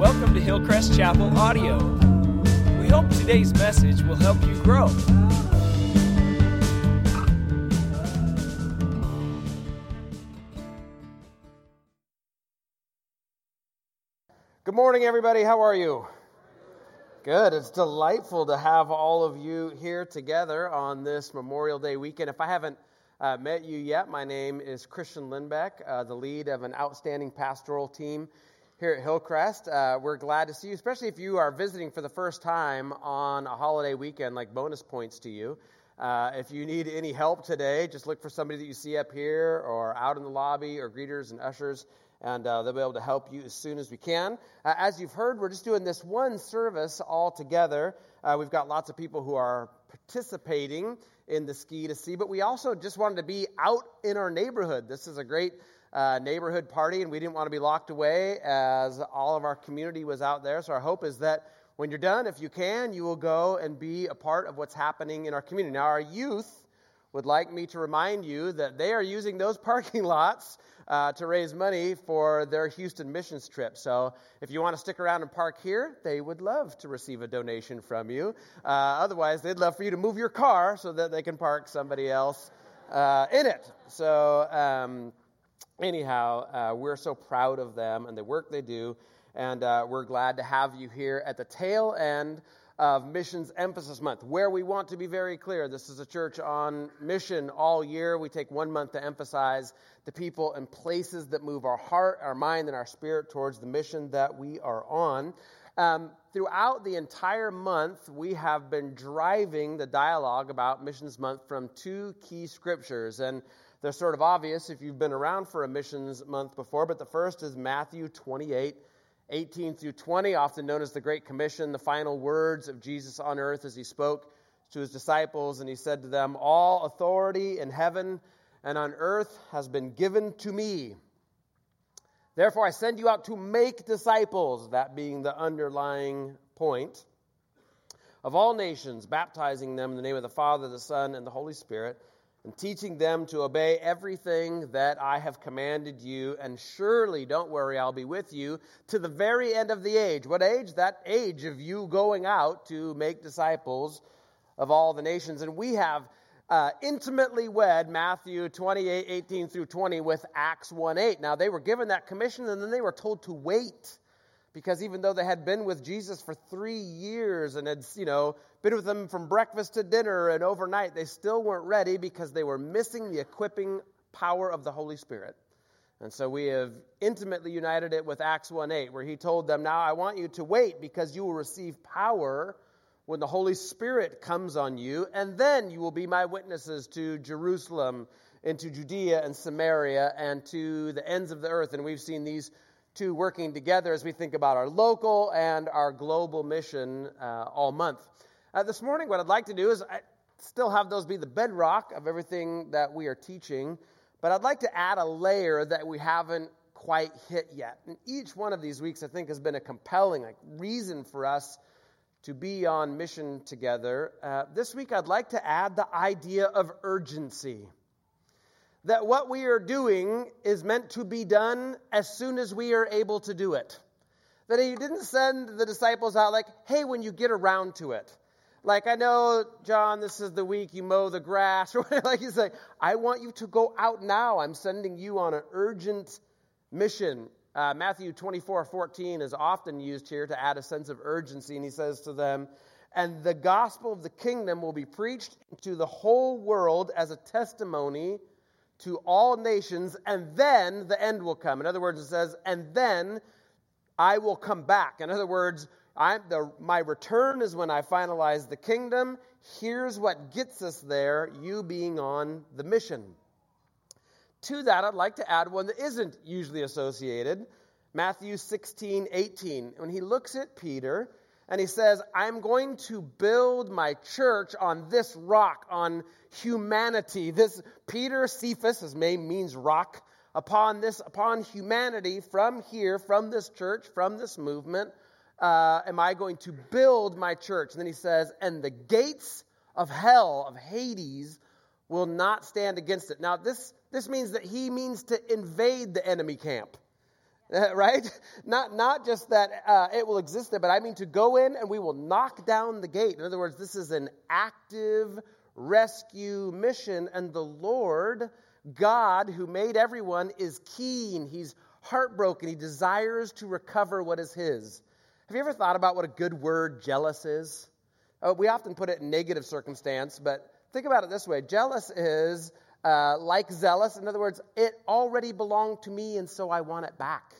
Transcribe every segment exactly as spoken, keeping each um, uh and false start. Welcome to Hillcrest Chapel Audio. We hope today's message will help you grow. Good morning, everybody. How are you? Good. It's delightful to have all of you here together on this Memorial Day weekend. If I haven't Uh, met you yet, my name is Christian Lindbeck, uh, the lead of an outstanding pastoral team here at Hillcrest. Uh, we're glad to see you, especially if you are visiting for the first time on a holiday weekend, like bonus points to you. Uh, if you need any help today, just look for somebody that you see up here or out in the lobby or greeters and ushers, and uh, they'll be able to help you as soon as we can. Uh, as you've heard, we're just doing this one service all together. Uh, we've got lots of people who are participating in the Ski to See, but we also just wanted to be out in our neighborhood. This is a great uh, neighborhood party, and we didn't want to be locked away as all of our community was out there. So our hope is that when you're done, if you can, you will go and be a part of what's happening in our community. Now, our youth would like me to remind you that they are using those parking lots uh, to raise money for their Houston missions trip. So if you want to stick around and park here, they would love to receive a donation from you. Uh, otherwise, they'd love for you to move your car so that they can park somebody else uh, in it. So um, anyhow, uh, we're so proud of them and the work they do, and uh, we're glad to have you here at the tail end of Missions Emphasis Month, where we want to be very clear. This is a church on mission all year. We take one month to emphasize the people and places that move our heart, our mind, and our spirit towards the mission that we are on. Um, throughout the entire month, we have been driving the dialogue about Missions Month from two key scriptures, and they're sort of obvious if you've been around for a Missions Month before, but the first is Matthew twenty-eight, eighteen through twenty, often known as the Great Commission, the final words of Jesus on earth as he spoke to his disciples, and he said to them, "All authority in heaven and on earth has been given to me. Therefore I send you out to make disciples," that being the underlying point, "of all nations, baptizing them in the name of the Father, the Son, and the Holy Spirit, and teaching them to obey everything that I have commanded you. And surely, don't worry, I'll be with you to the very end of the age." What age? That age of you going out to make disciples of all the nations. And we have uh, intimately wed Matthew twenty-eight, eighteen through twenty with Acts one eight. Now, they were given that commission, and then they were told to wait, because even though they had been with Jesus for three years and had, you know, been with him from breakfast to dinner and overnight, they still weren't ready because they were missing the equipping power of the Holy Spirit. And so we have intimately united it with Acts one eight, where he told them, "Now I want you to wait, because you will receive power when the Holy Spirit comes on you, and then you will be my witnesses to Jerusalem, into Judea and Samaria, and to the ends of the earth." And we've seen these two working together as we think about our local and our global mission uh, all month. Uh, this morning, what I'd like to do is I still have those be the bedrock of everything that we are teaching, but I'd like to add a layer that we haven't quite hit yet. And each one of these weeks, I think, has been a compelling like, reason for us to be on mission together. Uh, this week, I'd like to add the idea of urgency, that what we are doing is meant to be done as soon as we are able to do it. That he didn't send the disciples out like, "Hey, when you get around to it." Like, I know, John, this is the week you mow the grass. Or like he's like, I want you to go out now. I'm sending you on an urgent mission. Uh, Matthew twenty-four fourteen is often used here to add a sense of urgency. And he says to them, "And the gospel of the kingdom will be preached to the whole world as a testimony to all nations, and then the end will come." In other words, it says, "And then I will come back." In other words, I'm the, my return is when I finalize the kingdom. Here's what gets us there, you being on the mission. To that, I'd like to add one that isn't usually associated, Matthew sixteen eighteen, when he looks at Peter, and he says, "I'm going to build my church on this rock," on humanity. This Peter, Cephas, his name means rock, upon this, upon humanity, from here, from this church, from this movement, uh, am I going to build my church. And then he says, "And the gates of hell, of Hades, will not stand against it." Now, this, this means that he means to invade the enemy camp. right? Not not just that uh, it will exist there, but I mean to go in and we will knock down the gate. In other words, this is an active rescue mission, and the Lord God, who made everyone, is keen. He's heartbroken. He desires to recover what is his. Have you ever thought about what a good word jealous is? Uh, we often put it in negative circumstance, but think about it this way. Jealous is uh, like zealous. In other words, it already belonged to me, and so I want it back,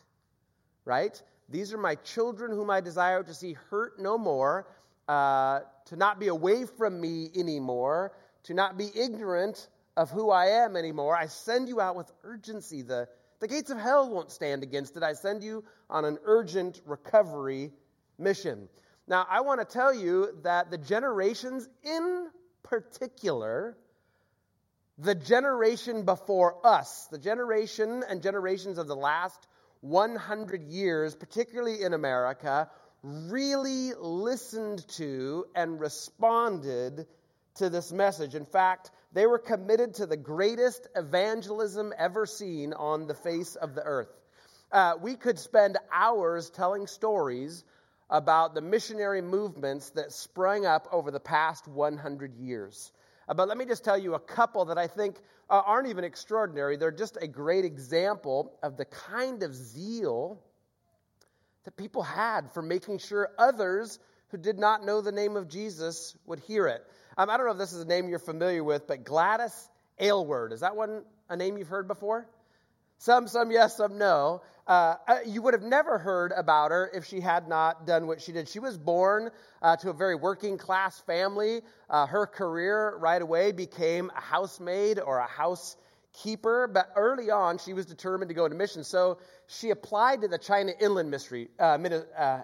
right? These are my children whom I desire to see hurt no more, uh, to not be away from me anymore, to not be ignorant of who I am anymore. I send you out with urgency. The, the gates of hell won't stand against it. I send you on an urgent recovery mission. Now, I want to tell you that the generations in particular, the generation before us, the generation and generations of the last one hundred years, particularly in America, really listened to and responded to this message. In fact, they were committed to the greatest evangelism ever seen on the face of the earth. Uh, we could spend hours telling stories about the missionary movements that sprang up over the past one hundred years. Uh, but let me just tell you a couple that I think uh, aren't even extraordinary. They're just a great example of the kind of zeal that people had for making sure others who did not know the name of Jesus would hear it. Um, I don't know if this is a name you're familiar with, but Gladys Aylward. Is that one a name you've heard before? Some, some yes, some no. Uh, you would have never heard about her if she had not done what she did. She was born uh, to a very working-class family. Uh, her career right away became a housemaid or a housekeeper, but early on she was determined to go into missions. So she applied to the China Inland Missionary, uh, uh,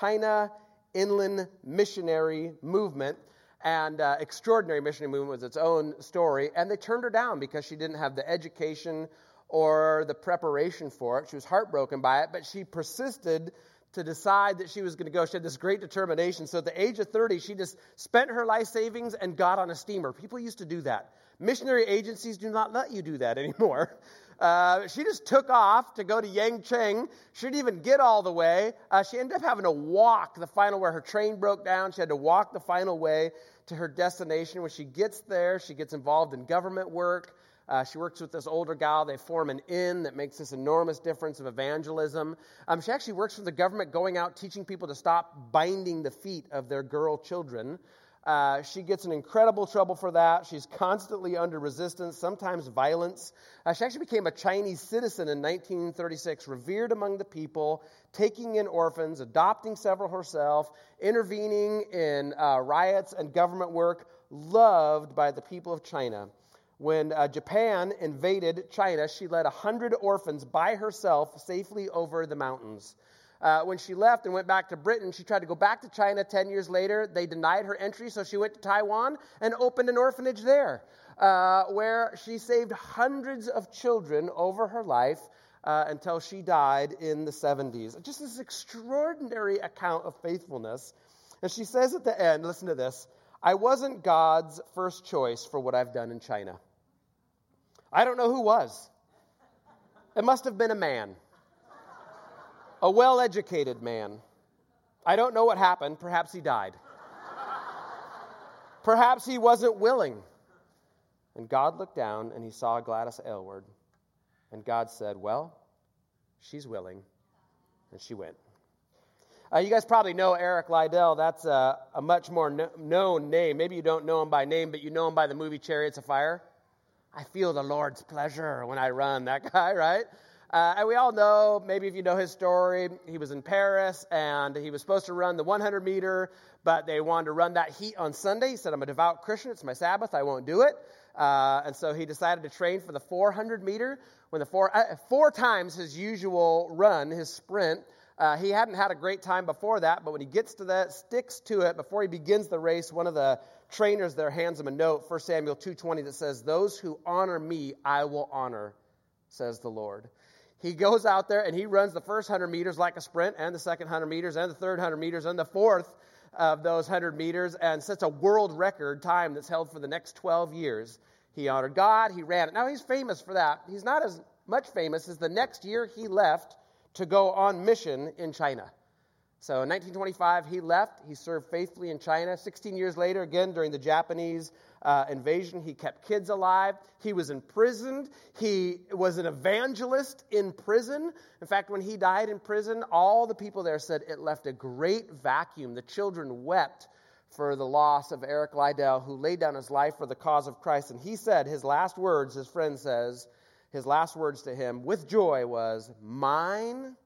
China Inland Missionary Movement. And uh, Extraordinary Missionary Movement was its own story. And they turned her down because she didn't have the education or the preparation for it. She was heartbroken by it, but she persisted to decide that she was going to go. She had this great determination. So at the age of thirty, she just spent her life savings and got on a steamer. People used to do that. Missionary agencies do not let you do that anymore. Uh, she just took off to go to Yangcheng. She didn't even get all the way. Uh, she ended up having to walk the final way. Her train broke down. She had to walk the final way to her destination. When she gets there, she gets involved in government work. Uh, she works with this older gal. They form an inn that makes this enormous difference of evangelism. Um, she actually works for the government, going out, teaching people to stop binding the feet of their girl children. Uh, she gets in incredible trouble for that. She's constantly under resistance, sometimes violence. Uh, she actually became a Chinese citizen in nineteen thirty-six, revered among the people, taking in orphans, adopting several herself, intervening in uh, riots and government work, loved by the people of China. When uh, Japan invaded China, she led one hundred orphans by herself safely over the mountains. Uh, when she left and went back to Britain, she tried to go back to China ten years later. They denied her entry, so she went to Taiwan and opened an orphanage there, uh, where she saved hundreds of children over her life uh, until she died in the seventies. Just this extraordinary account of faithfulness. And she says at the end, listen to this, "I wasn't God's first choice for what I've done in China. I don't know who was. It must have been a man, a well-educated man. I don't know what happened. Perhaps he died. Perhaps he wasn't willing. And God looked down and he saw Gladys Aylward. And God said, well, she's willing. And she went." Uh, you guys probably know Eric Liddell. That's uh, a much more no- known name. Maybe you don't know him by name, but you know him by the movie Chariots of Fire. "I feel the Lord's pleasure when I run," that guy, right? Uh, and we all know, maybe if you know his story, he was in Paris, and he was supposed to run the hundred-meter, but they wanted to run that heat on Sunday. He said, "I'm a devout Christian. It's my Sabbath. I won't do it." Uh, and so he decided to train for the four hundred meter. When the four, uh, four times his usual run, his sprint, uh, he hadn't had a great time before that, but when he gets to that, sticks to it, before he begins the race, one of the trainers there hands him a note, First Samuel two twenty, that says, "Those who honor me, I will honor, says the Lord." He goes out there and he runs the first hundred meters like a sprint, and the second hundred meters, and the third hundred meters, and the fourth of those hundred meters, and sets a world record time that's held for the next twelve years. He honored God. He ran it. Now, he's famous for that. He's not as much famous as the next year he left to go on mission in China. So in nineteen twenty-five, he left. He served faithfully in China. sixteen years later, again, during the Japanese uh, invasion, he kept kids alive. He was imprisoned. He was an evangelist in prison. In fact, when he died in prison, all the people there said it left a great vacuum. The children wept for the loss of Eric Liddell, who laid down his life for the cause of Christ. And he said his last words, his friend says, his last words to him with joy was, "Mine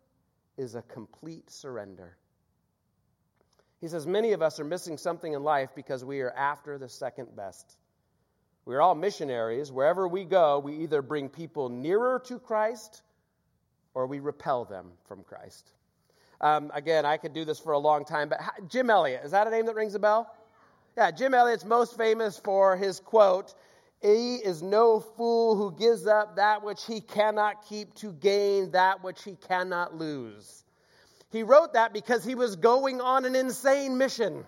is a complete surrender." He says, many of us are missing something in life because we are after the second best. We're all missionaries. Wherever we go, we either bring people nearer to Christ or we repel them from Christ. Um, again, I could do this for a long time, but how, Jim Elliott, is that a name that rings a bell? Yeah, Jim Elliott's most famous for his quote, "He is no fool who gives up that which he cannot keep to gain that which he cannot lose." He wrote that because he was going on an insane mission.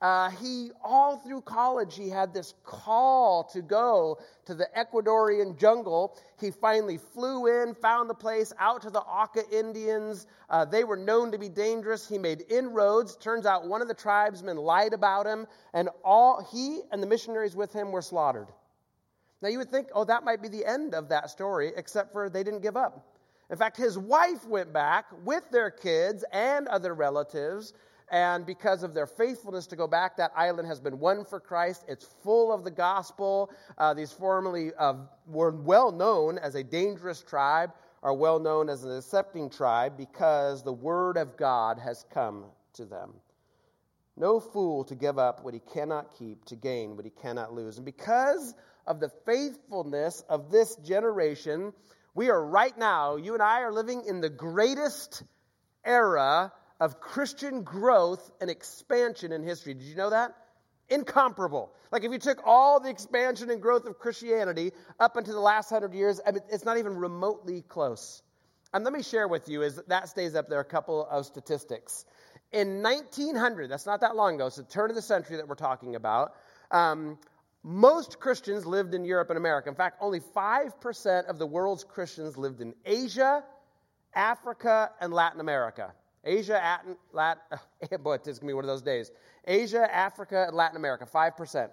Uh, he, all through college, he had this call to go to the Ecuadorian jungle. He finally flew in, found the place, out to the Aka Indians. Uh, they were known to be dangerous. He made inroads. Turns out one of the tribesmen lied about him, and all he and the missionaries with him were slaughtered. Now you would think, oh, that might be the end of that story, except for they didn't give up. In fact, his wife went back with their kids and other relatives, and because of their faithfulness to go back, that island has been won for Christ. It's full of the gospel. Uh, these formerly uh, were well known as a dangerous tribe, are well known as an accepting tribe because the word of God has come to them. No fool to give up what he cannot keep to gain what he cannot lose. And because of the faithfulness of this generation, we are right now, you and I are living in the greatest era of Christian growth and expansion in history. Did you know that? Incomparable. Like if you took all the expansion and growth of Christianity up into the last hundred years, I mean, it's not even remotely close. And let me share with you, is that stays up there, a couple of statistics. In nineteen hundred, that's not that long ago, it's the turn of the century that we're talking about, um, most Christians lived in Europe and America. In fact, only five percent of the world's Christians lived in Asia, Africa, and Latin America. Asia, Latin, Latin, oh, boy, it's going to be one of those days. Asia, Africa, and Latin America, five percent.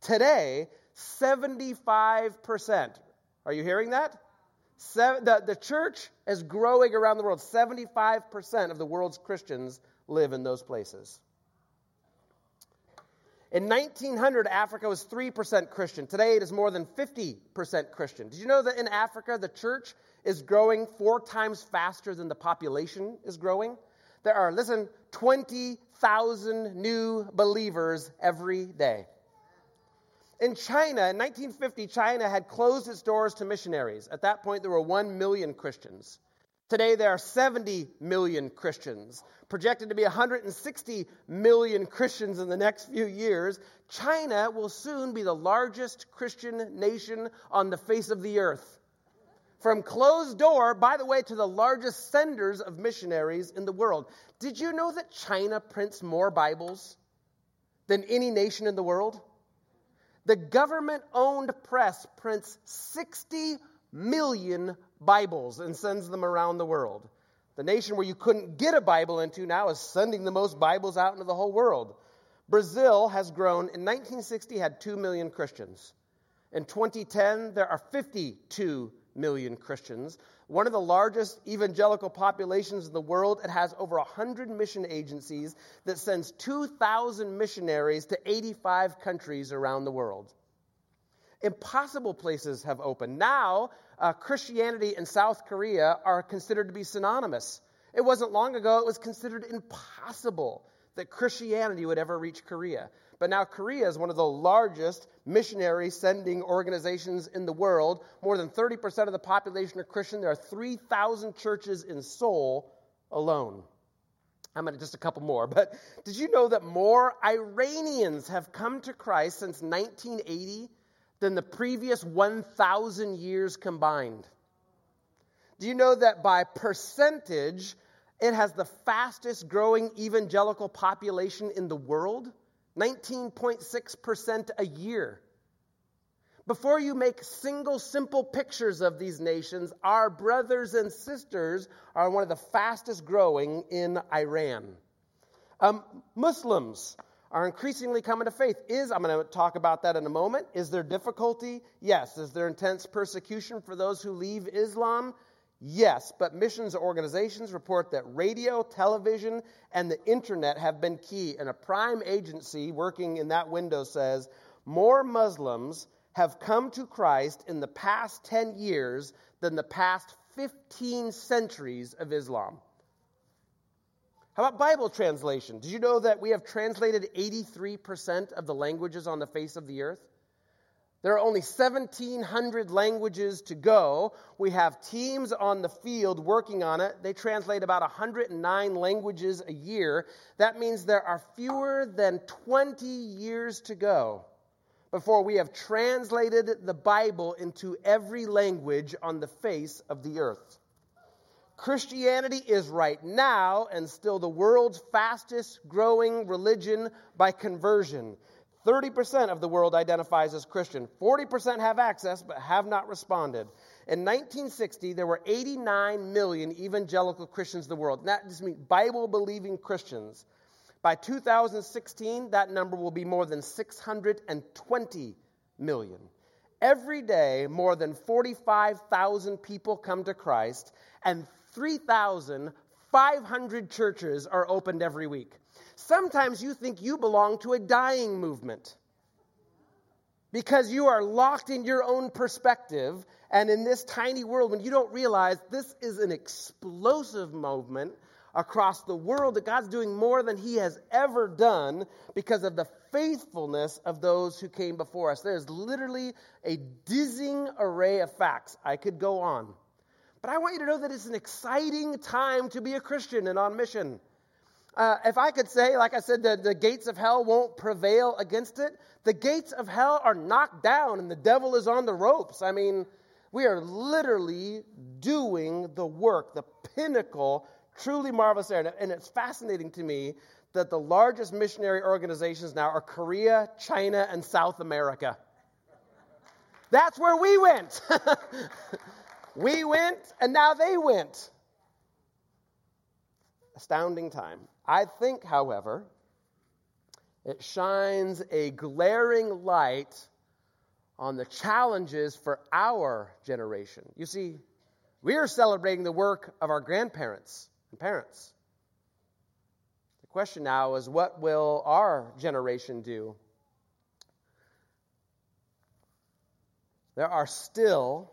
Today, seventy-five percent. Are you hearing that? Seven, the, the church is growing around the world. seventy-five percent of the world's Christians live in those places. In nineteen hundred, Africa was three percent Christian. Today, it is more than fifty percent Christian. Did you know that in Africa, the church is growing four times faster than the population is growing? There are, listen, twenty thousand new believers every day. In China, in nineteen fifty, China had closed its doors to missionaries. At that point, there were one million Christians. Today, there are seventy million Christians, projected to be one hundred sixty million Christians in the next few years. China will soon be the largest Christian nation on the face of the earth. From closed door, by the way, to the largest senders of missionaries in the world. Did you know that China prints more Bibles than any nation in the world? The government-owned press prints sixty million Bibles and sends them around the world. The nation where you couldn't get a Bible into now is sending the most Bibles out into the whole world. Brazil has grown. In nineteen sixty, had two million Christians. In twenty ten, there are fifty-two million Christians. One of the largest evangelical populations in the world. It has over one hundred mission agencies that sends two thousand missionaries to eighty-five countries around the world. Impossible places have opened. Now, uh, Christianity and South Korea are considered to be synonymous. It wasn't long ago it was considered impossible that Christianity would ever reach Korea. But now Korea is one of the largest missionary-sending organizations in the world. More than thirty percent of the population are Christian. There are three thousand churches in Seoul alone. I'm going to just a couple more. But did you know that more Iranians have come to Christ since nineteen eighty than the previous one thousand years combined? Do you know that by percentage, it has the fastest growing evangelical population in the world? nineteen point six percent a year. Before you make single simple pictures of these nations, our brothers and sisters are one of the fastest growing in Iran. Um, Muslims are increasingly coming to faith. Is, I'm going to talk about that in a moment. Is there difficulty? Yes. Is there intense persecution for those who leave Islam? Yes, but missions organizations report that radio, television, and the internet have been key. And a prime agency working in that window says more Muslims have come to Christ in the past ten years than the past fifteen centuries of Islam. How about Bible translation? Did you know that we have translated eighty-three percent of the languages on the face of the earth? There are only seventeen hundred languages to go. We have teams on the field working on it. They translate about one hundred nine languages a year. That means there are fewer than twenty years to go before we have translated the Bible into every language on the face of the earth. Christianity is right now and still the world's fastest growing religion by conversion. thirty percent of the world identifies as Christian. forty percent have access but have not responded. In nineteen sixty, there were eighty-nine million evangelical Christians in the world. And that just means Bible-believing Christians. By two thousand sixteen, that number will be more than six hundred twenty million. Every day, more than forty-five thousand people come to Christ, and three thousand five hundred churches are opened every week. Sometimes you think you belong to a dying movement because you are locked in your own perspective and in this tiny world when you don't realize this is an explosive movement across the world that God's doing more than he has ever done because of the faithfulness of those who came before us. There's literally a dizzying array of facts. I could go on. But I want you to know that it's an exciting time to be a Christian and on mission. Uh, if I could say, like I said, the, the gates of hell won't prevail against it. The gates of hell are knocked down and the devil is on the ropes. I mean, we are literally doing the work, the pinnacle, truly marvelous area. And it's fascinating to me that the largest missionary organizations now are Korea, China, and South America. That's where we went. We went, and now they went. Astounding time. I think, however, it shines a glaring light on the challenges for our generation. You see, we are celebrating the work of our grandparents and parents. The question now is, what will our generation do? There are still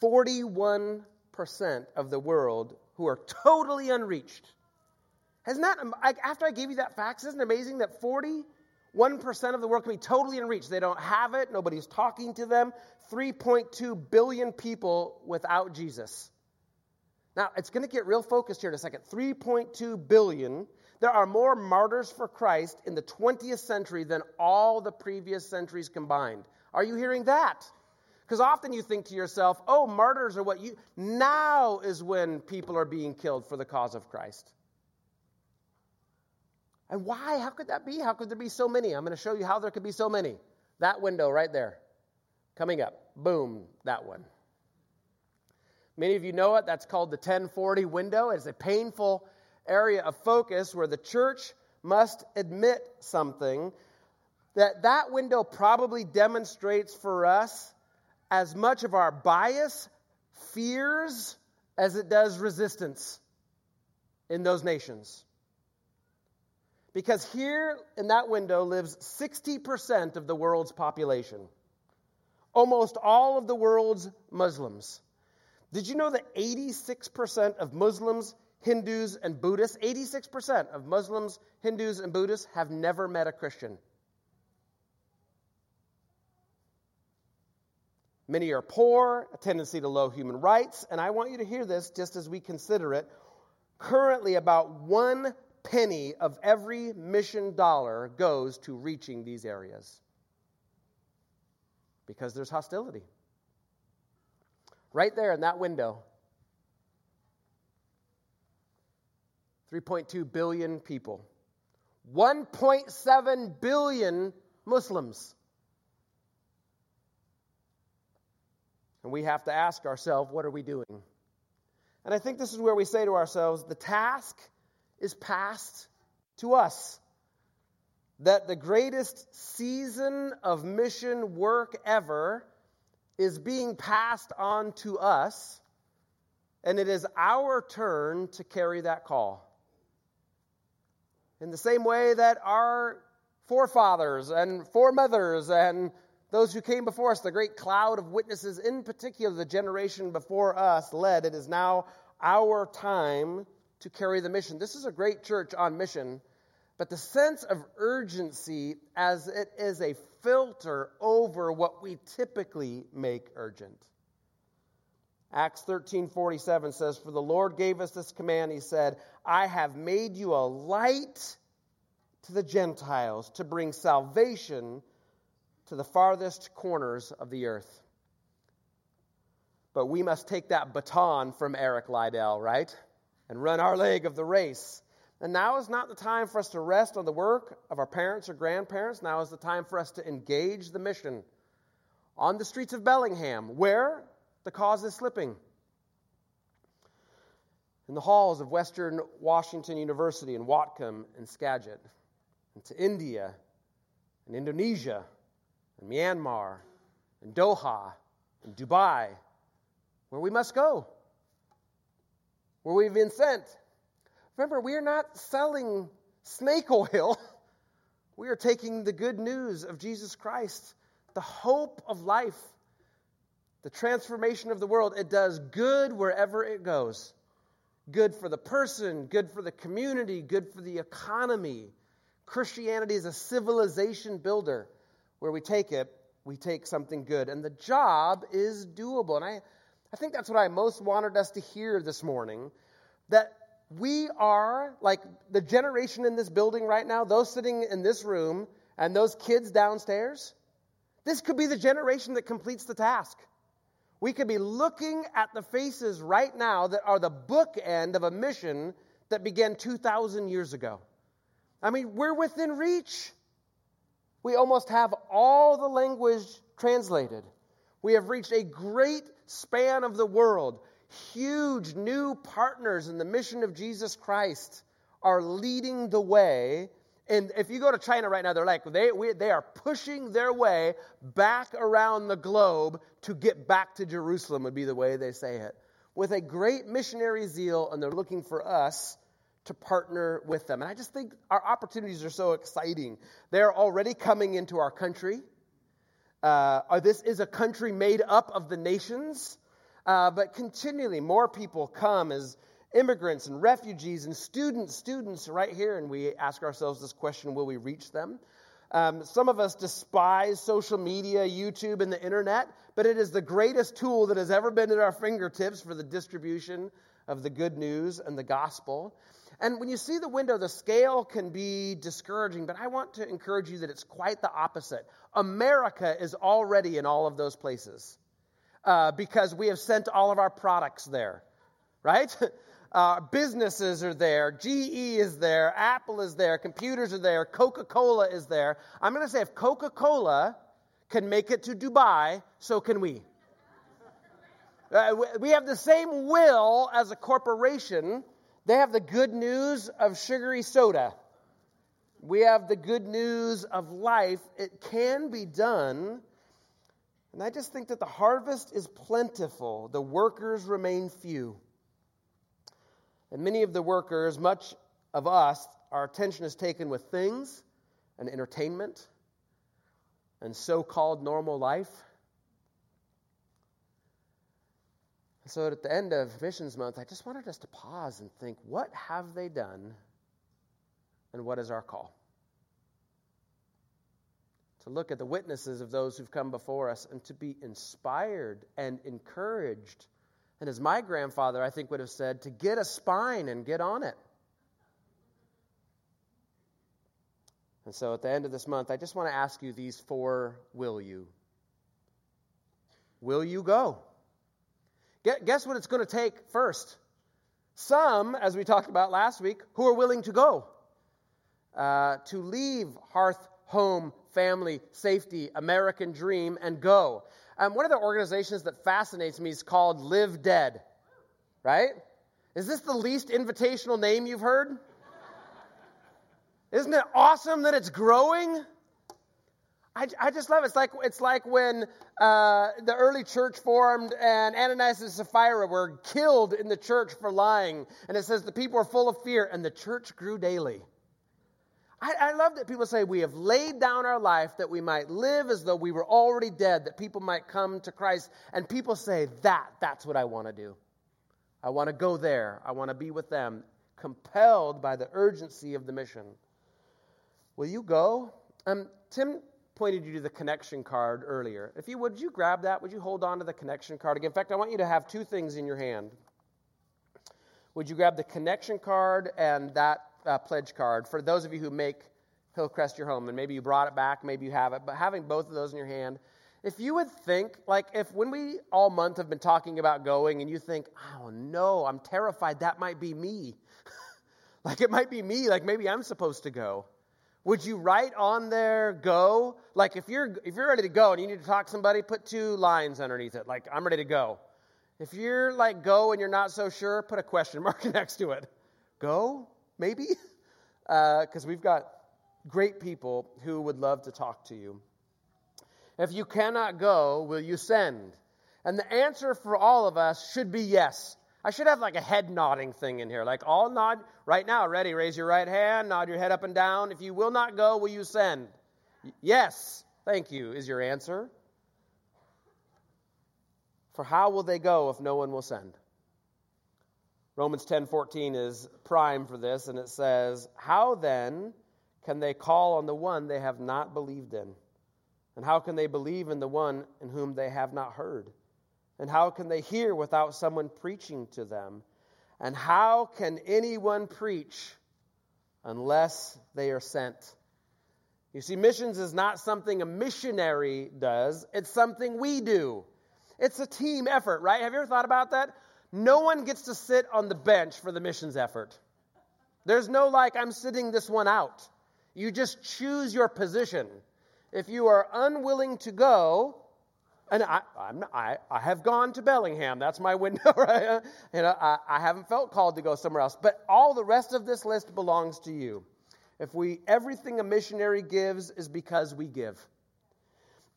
forty-one percent of the world who are totally unreached. Isn't that, after I gave you that facts, isn't it amazing that forty-one percent of the world can be totally unreached? They don't have it. Nobody's talking to them. three point two billion people without Jesus. Now, it's going to get real focused here in a second. three point two billion. There are more martyrs for Christ in the twentieth century than all the previous centuries combined. Are you hearing that? Because often you think to yourself, oh, martyrs are what you... Now is when people are being killed for the cause of Christ. And why? How could that be? How could there be so many? I'm going to show you how there could be so many. That window right there. Coming up. Boom. That one. Many of you know it. That's called the ten forty window. It's a painful area of focus where the church must admit something. That that window probably demonstrates for us as much of our bias, fears, as it does resistance in those nations. Because here in that window lives sixty percent of the world's population. Almost all of the world's Muslims. Did you know that eighty-six percent of Muslims, Hindus, and Buddhists, eighty-six percent of Muslims, Hindus, and Buddhists have never met a Christian? Many are poor, a tendency to low human rights, and I want you to hear this just as we consider it. Currently, about one penny of every mission dollar goes to reaching these areas because there's hostility. Right there in that window, three point two billion people, one point seven billion Muslims. And we have to ask ourselves, what are we doing? And I think this is where we say to ourselves, the task is passed to us. That the greatest season of mission work ever is being passed on to us, and it is our turn to carry that call. In the same way that our forefathers and foremothers and those who came before us, the great cloud of witnesses, in particular the generation before us, led, it is now our time to carry the mission. This is a great church on mission. But the sense of urgency, as it is a filter over what we typically make urgent. Acts thirteen forty-seven says, "For the Lord gave us this command," he said, "I have made you a light to the Gentiles, to bring salvation to the farthest corners of the earth." But we must take that baton from Eric Liddell, right? And run our leg of the race. And now is not the time for us to rest on the work of our parents or grandparents. Now is the time for us to engage the mission on the streets of Bellingham, where the cause is slipping. In the halls of Western Washington University in Whatcom and Skagit, and to India and Indonesia and Myanmar and Doha and Dubai, where we must go, where we've been sent. Remember, we are not selling snake oil. We are taking the good news of Jesus Christ, the hope of life, the transformation of the world. It does good wherever it goes. Good for the person, good for the community, good for the economy. Christianity is a civilization builder. Where we take it, we take something good. And the job is doable. And I, I think that's what I most wanted us to hear this morning, that we are, like the generation in this building right now, those sitting in this room and those kids downstairs, this could be the generation that completes the task. We could be looking at the faces right now that are the bookend of a mission that began two thousand years ago. I mean, we're within reach. We almost have all the language translated. We have reached a great span of the world. Huge new partners in the mission of Jesus Christ are leading the way. And if you go to China right now, they're like, they we, they are pushing their way back around the globe to get back to Jerusalem, would be the way they say it, with a great missionary zeal, and they're looking for us to partner with them. And I just think our opportunities are so exciting. They're already coming into our country. Uh, or this is a country made up of the nations. Uh, but continually, more people come as immigrants and refugees and students, students right here. And we ask ourselves this question, will we reach them? Um, some of us despise social media, YouTube, and the internet, but it is the greatest tool that has ever been at our fingertips for the distribution of the good news and the gospel. And when you see the window, the scale can be discouraging, but I want to encourage you that it's quite the opposite. America is already in all of those places. Uh, because we have sent all of our products there, right? Uh, businesses are there. G E is there. Apple is there. Computers are there. Coca-Cola is there. I'm going to say if Coca-Cola can make it to Dubai, so can we. Uh, we have the same will as a corporation. They have the good news of sugary soda. We have the good news of life. It can be done. And I just think that the harvest is plentiful. The workers remain few. And many of the workers, much of us, our attention is taken with things and entertainment and so-called normal life. And so at the end of Missions Month, I just wanted us to pause and think, what have they done and what is our call? To look at the witnesses of those who've come before us and to be inspired and encouraged. And as my grandfather, I think, would have said, to get a spine and get on it. And so at the end of this month, I just want to ask you these four will you. Will you go? Guess what it's going to take first? Some, as we talked about last week, who are willing to go, uh, to leave hearth, home, family, safety, American dream, and go. Um, one of the organizations that fascinates me is called Live Dead, right? Is this the least invitational name you've heard? Isn't it awesome that it's growing? I, I just love it. It's like, it's like when uh, the early church formed and Ananias and Sapphira were killed in the church for lying. And it says the people were full of fear and the church grew daily. I, I love that people say we have laid down our life that we might live as though we were already dead, that people might come to Christ. And people say that, that's what I want to do. I want to go there. I want to be with them, compelled by the urgency of the mission. Will you go? Um, Tim pointed you to the connection card earlier. If you would, would you grab that? Would you hold on to the connection card again? In fact, I want you to have two things in your hand. Would you grab the connection card and that uh, pledge card for those of you who make Hillcrest your home? And maybe you brought it back, maybe you have it, but having both of those in your hand, if you would think, like if when we all month have been talking about going and you think, oh no, I'm terrified, that might be me. Like it might be me, like maybe I'm supposed to go. Would you write on there, go? Like if you're if you're ready to go and you need to talk to somebody, put two lines underneath it. Like, I'm ready to go. If you're like, go, and you're not so sure, put a question mark next to it. Go? Maybe? Because uh, we've got great people who would love to talk to you. If you cannot go, will you send? And the answer for all of us should be yes. I should have like a head nodding thing in here. Like all nod right now. Ready? Raise your right hand. Nod your head up and down. If you will not go, will you send? Yes. Thank you is your answer. For how will they go if no one will send? Romans ten fourteen is prime for this. And it says, how then can they call on the one they have not believed in? And how can they believe in the one in whom they have not heard? And how can they hear without someone preaching to them? And how can anyone preach unless they are sent? You see, missions is not something a missionary does. It's something we do. It's a team effort, right? Have you ever thought about that? No one gets to sit on the bench for the missions effort. There's no like, I'm sitting this one out. You just choose your position. If you are unwilling to go... And I, I'm not, I, I have gone to Bellingham. That's my window, right? You know, I, I haven't felt called to go somewhere else. But all the rest of this list belongs to you. If we, everything a missionary gives is because we give.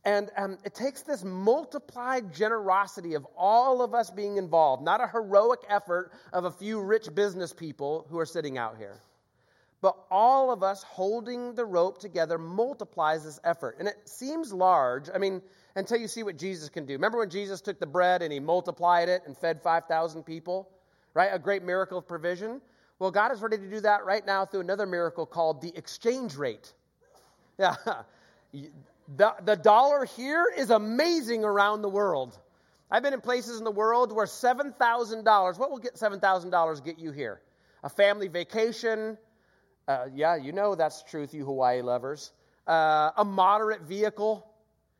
And um, it takes this multiplied generosity of all of us being involved, not a heroic effort of a few rich business people who are sitting out here. But all of us holding the rope together multiplies this effort. And it seems large. I mean... until you see what Jesus can do. Remember when Jesus took the bread and he multiplied it and fed five thousand people? Right? A great miracle of provision. Well, God is ready to do that right now through another miracle called the exchange rate. Yeah. The, the dollar here is amazing around the world. I've been in places in the world where seven thousand dollars, what will get seven thousand dollars get you here? A family vacation. Uh, yeah, you know that's the truth, you Hawaii lovers. Uh, a moderate vehicle.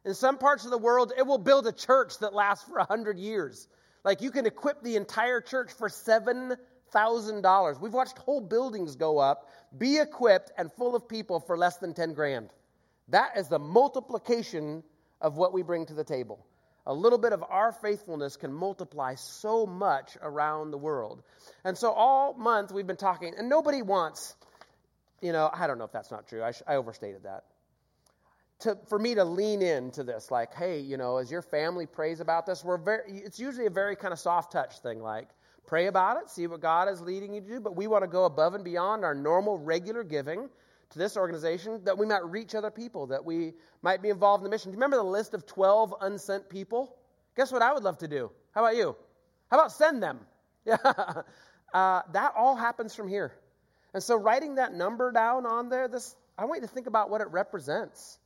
In some parts of the world, it will build a church that lasts for one hundred years. Like, you can equip the entire church for seven thousand dollars. We've watched whole buildings go up, be equipped, and full of people for less than ten grand. That is the multiplication of what we bring to the table. A little bit of our faithfulness can multiply so much around the world. And so all month we've been talking, and nobody wants, you know, I don't know if that's not true. I, sh- I overstated that. To, for me to lean into this, like, hey, you know, as your family prays about this, we're very, it's usually a very kind of soft touch thing, like, pray about it, see what God is leading you to do, but we want to go above and beyond our normal, regular giving to this organization that we might reach other people, that we might be involved in the mission. Do you remember the list of twelve unsent people? Guess what I would love to do? How about you? How about send them? Yeah, uh, that all happens from here. And so writing that number down on there, this I want you to think about what it represents.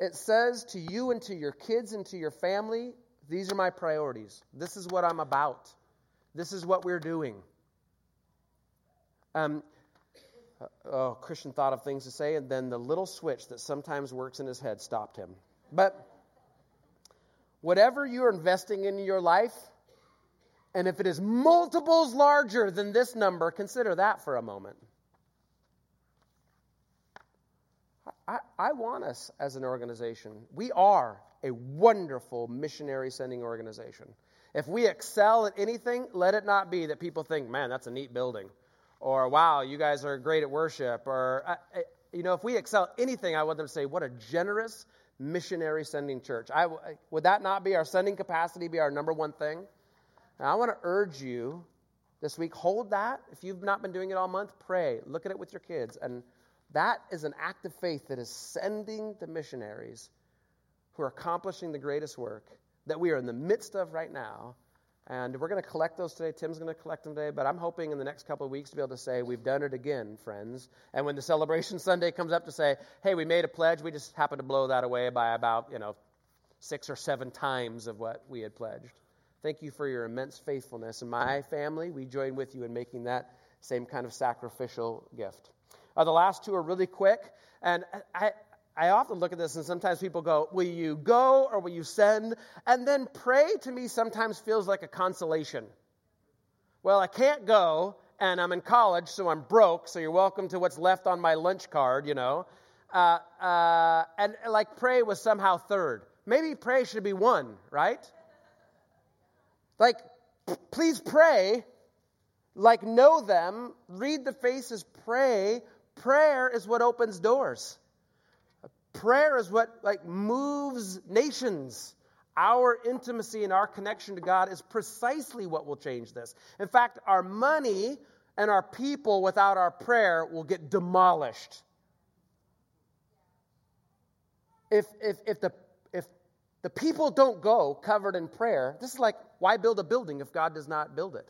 It says to you and to your kids and to your family, these are my priorities. This is what I'm about. This is what we're doing. Um, oh, Christian thought of things to say, and then the little switch that sometimes works in his head stopped him. But whatever you're investing in your life, and if it is multiples larger than this number, consider that for a moment. I, I want us as an organization. We are a wonderful missionary sending organization. If we excel at anything, let it not be that people think, man, that's a neat building, or wow, you guys are great at worship, or, I, I, you know, if we excel at anything, I want them to say, what a generous missionary sending church. I, would that not be our sending capacity, be our number one thing? Now, I want to urge you this week, hold that. If you've not been doing it all month, pray, look at it with your kids, and that is an act of faith that is sending the missionaries who are accomplishing the greatest work that we are in the midst of right now. And we're going to collect those today. Tim's going to collect them today. But I'm hoping in the next couple of weeks to be able to say, we've done it again, friends. And when the celebration Sunday comes up, to say, hey, we made a pledge. We just happened to blow that away by about, you know, six or seven times of what we had pledged. Thank you for your immense faithfulness. And my family, we join with you in making that same kind of sacrificial gift. Uh, the last two are really quick. And I... I often look at this, and sometimes people go, will you go or will you send? And then pray, to me, sometimes feels like a consolation. Well, I can't go, and I'm in college, so I'm broke, so you're welcome to what's left on my lunch card, you know. Uh, uh, and, like, pray was somehow third. Maybe pray should be one, right? Like, p- please pray. Like, know them. Read the faces. Pray. Prayer is what opens doors. Prayer is what, like, moves nations. Our intimacy and our connection to God is precisely what will change this. In fact, our money and our people without our prayer will get demolished. If if if the if the people don't go covered in prayer, this is like, why build a building if God does not build it?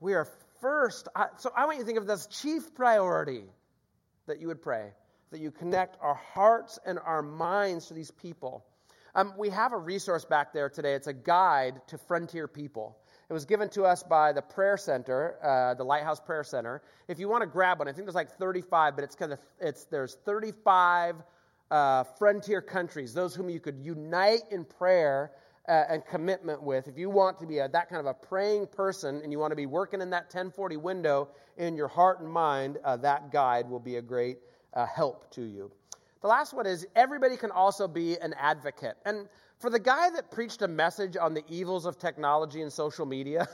We are first. I, so I want you to think of this chief priority, that you would pray, that you connect our hearts and our minds to these people. Um, we have a resource back there today. It's a guide to frontier people. It was given to us by the prayer center, uh, the Lighthouse Prayer Center. If you want to grab one, I think there's like thirty-five, but it's kind of it's there's thirty-five uh, frontier countries, those whom you could unite in prayer uh, and commitment with. If you want to be a, that kind of a praying person, and you want to be working in that ten forty window in your heart and mind, uh, that guide will be a great Uh, help to you. The last one is, everybody can also be an advocate. And for the guy that preached a message on the evils of technology and social media,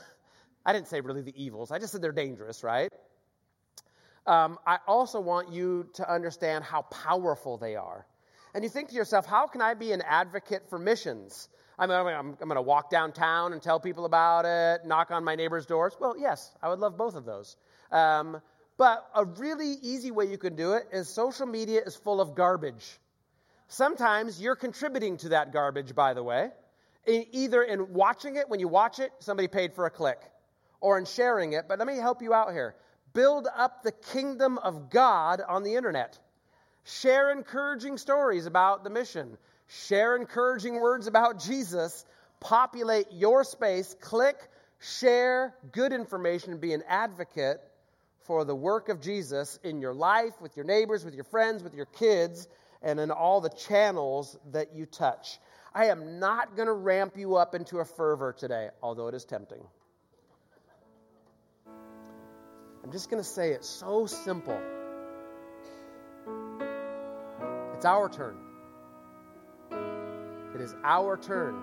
I didn't say really the evils, I just said they're dangerous, right? Um, I also want you to understand how powerful they are. And you think to yourself, how can I be an advocate for missions? I'm, I'm, I'm going to walk downtown and tell people about it, knock on my neighbor's doors. Well, yes, I would love both of those. Um But a really easy way you can do it is, social media is full of garbage. Sometimes you're contributing to that garbage, by the way, either in watching it. When you watch it, somebody paid for a click, or in sharing it. But let me help you out here. Build up the kingdom of God on the internet. Share encouraging stories about the mission. Share encouraging words about Jesus. Populate your space. Click, share good information. Be an advocate for the work of Jesus in your life, with your neighbors, with your friends, with your kids, and in all the channels that you touch. I am not going to ramp you up into a fervor today, although it is tempting. I'm just going to say it's so simple. It's our turn. It is our turn.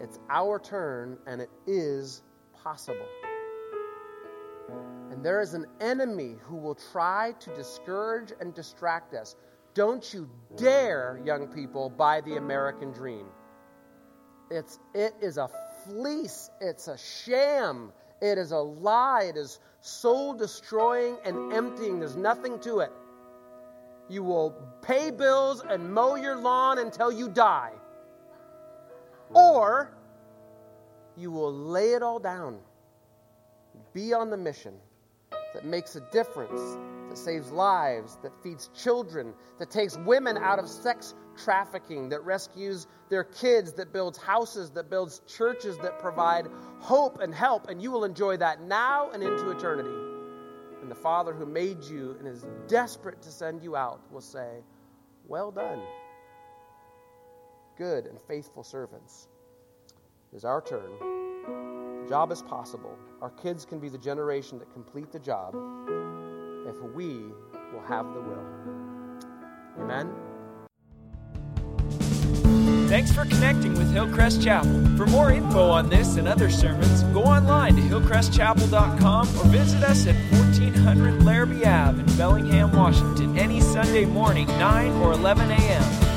It's our turn, and it is possible. And there is an enemy who will try to discourage and distract us. Don't you dare, young people, buy the American dream. It's, it is a fleece. It's a sham. It is a lie. It is soul-destroying and emptying. There's nothing to it. You will pay bills and mow your lawn until you die. Or you will lay it all down. Be on the mission that makes a difference, that saves lives, that feeds children, that takes women out of sex trafficking, that rescues their kids, that builds houses, that builds churches, that provide hope and help. And you will enjoy that now and into eternity. And the Father who made you and is desperate to send you out will say, well done, good and faithful servants. It is our turn. The job is possible. Our kids can be the generation that complete the job if we will have the will. Amen. Thanks for connecting with Hillcrest Chapel. For more info on this and other sermons, go online to hillcrest chapel dot com or visit us at fourteen hundred Larrabee Avenue in Bellingham, Washington, any Sunday morning, nine or eleven a.m.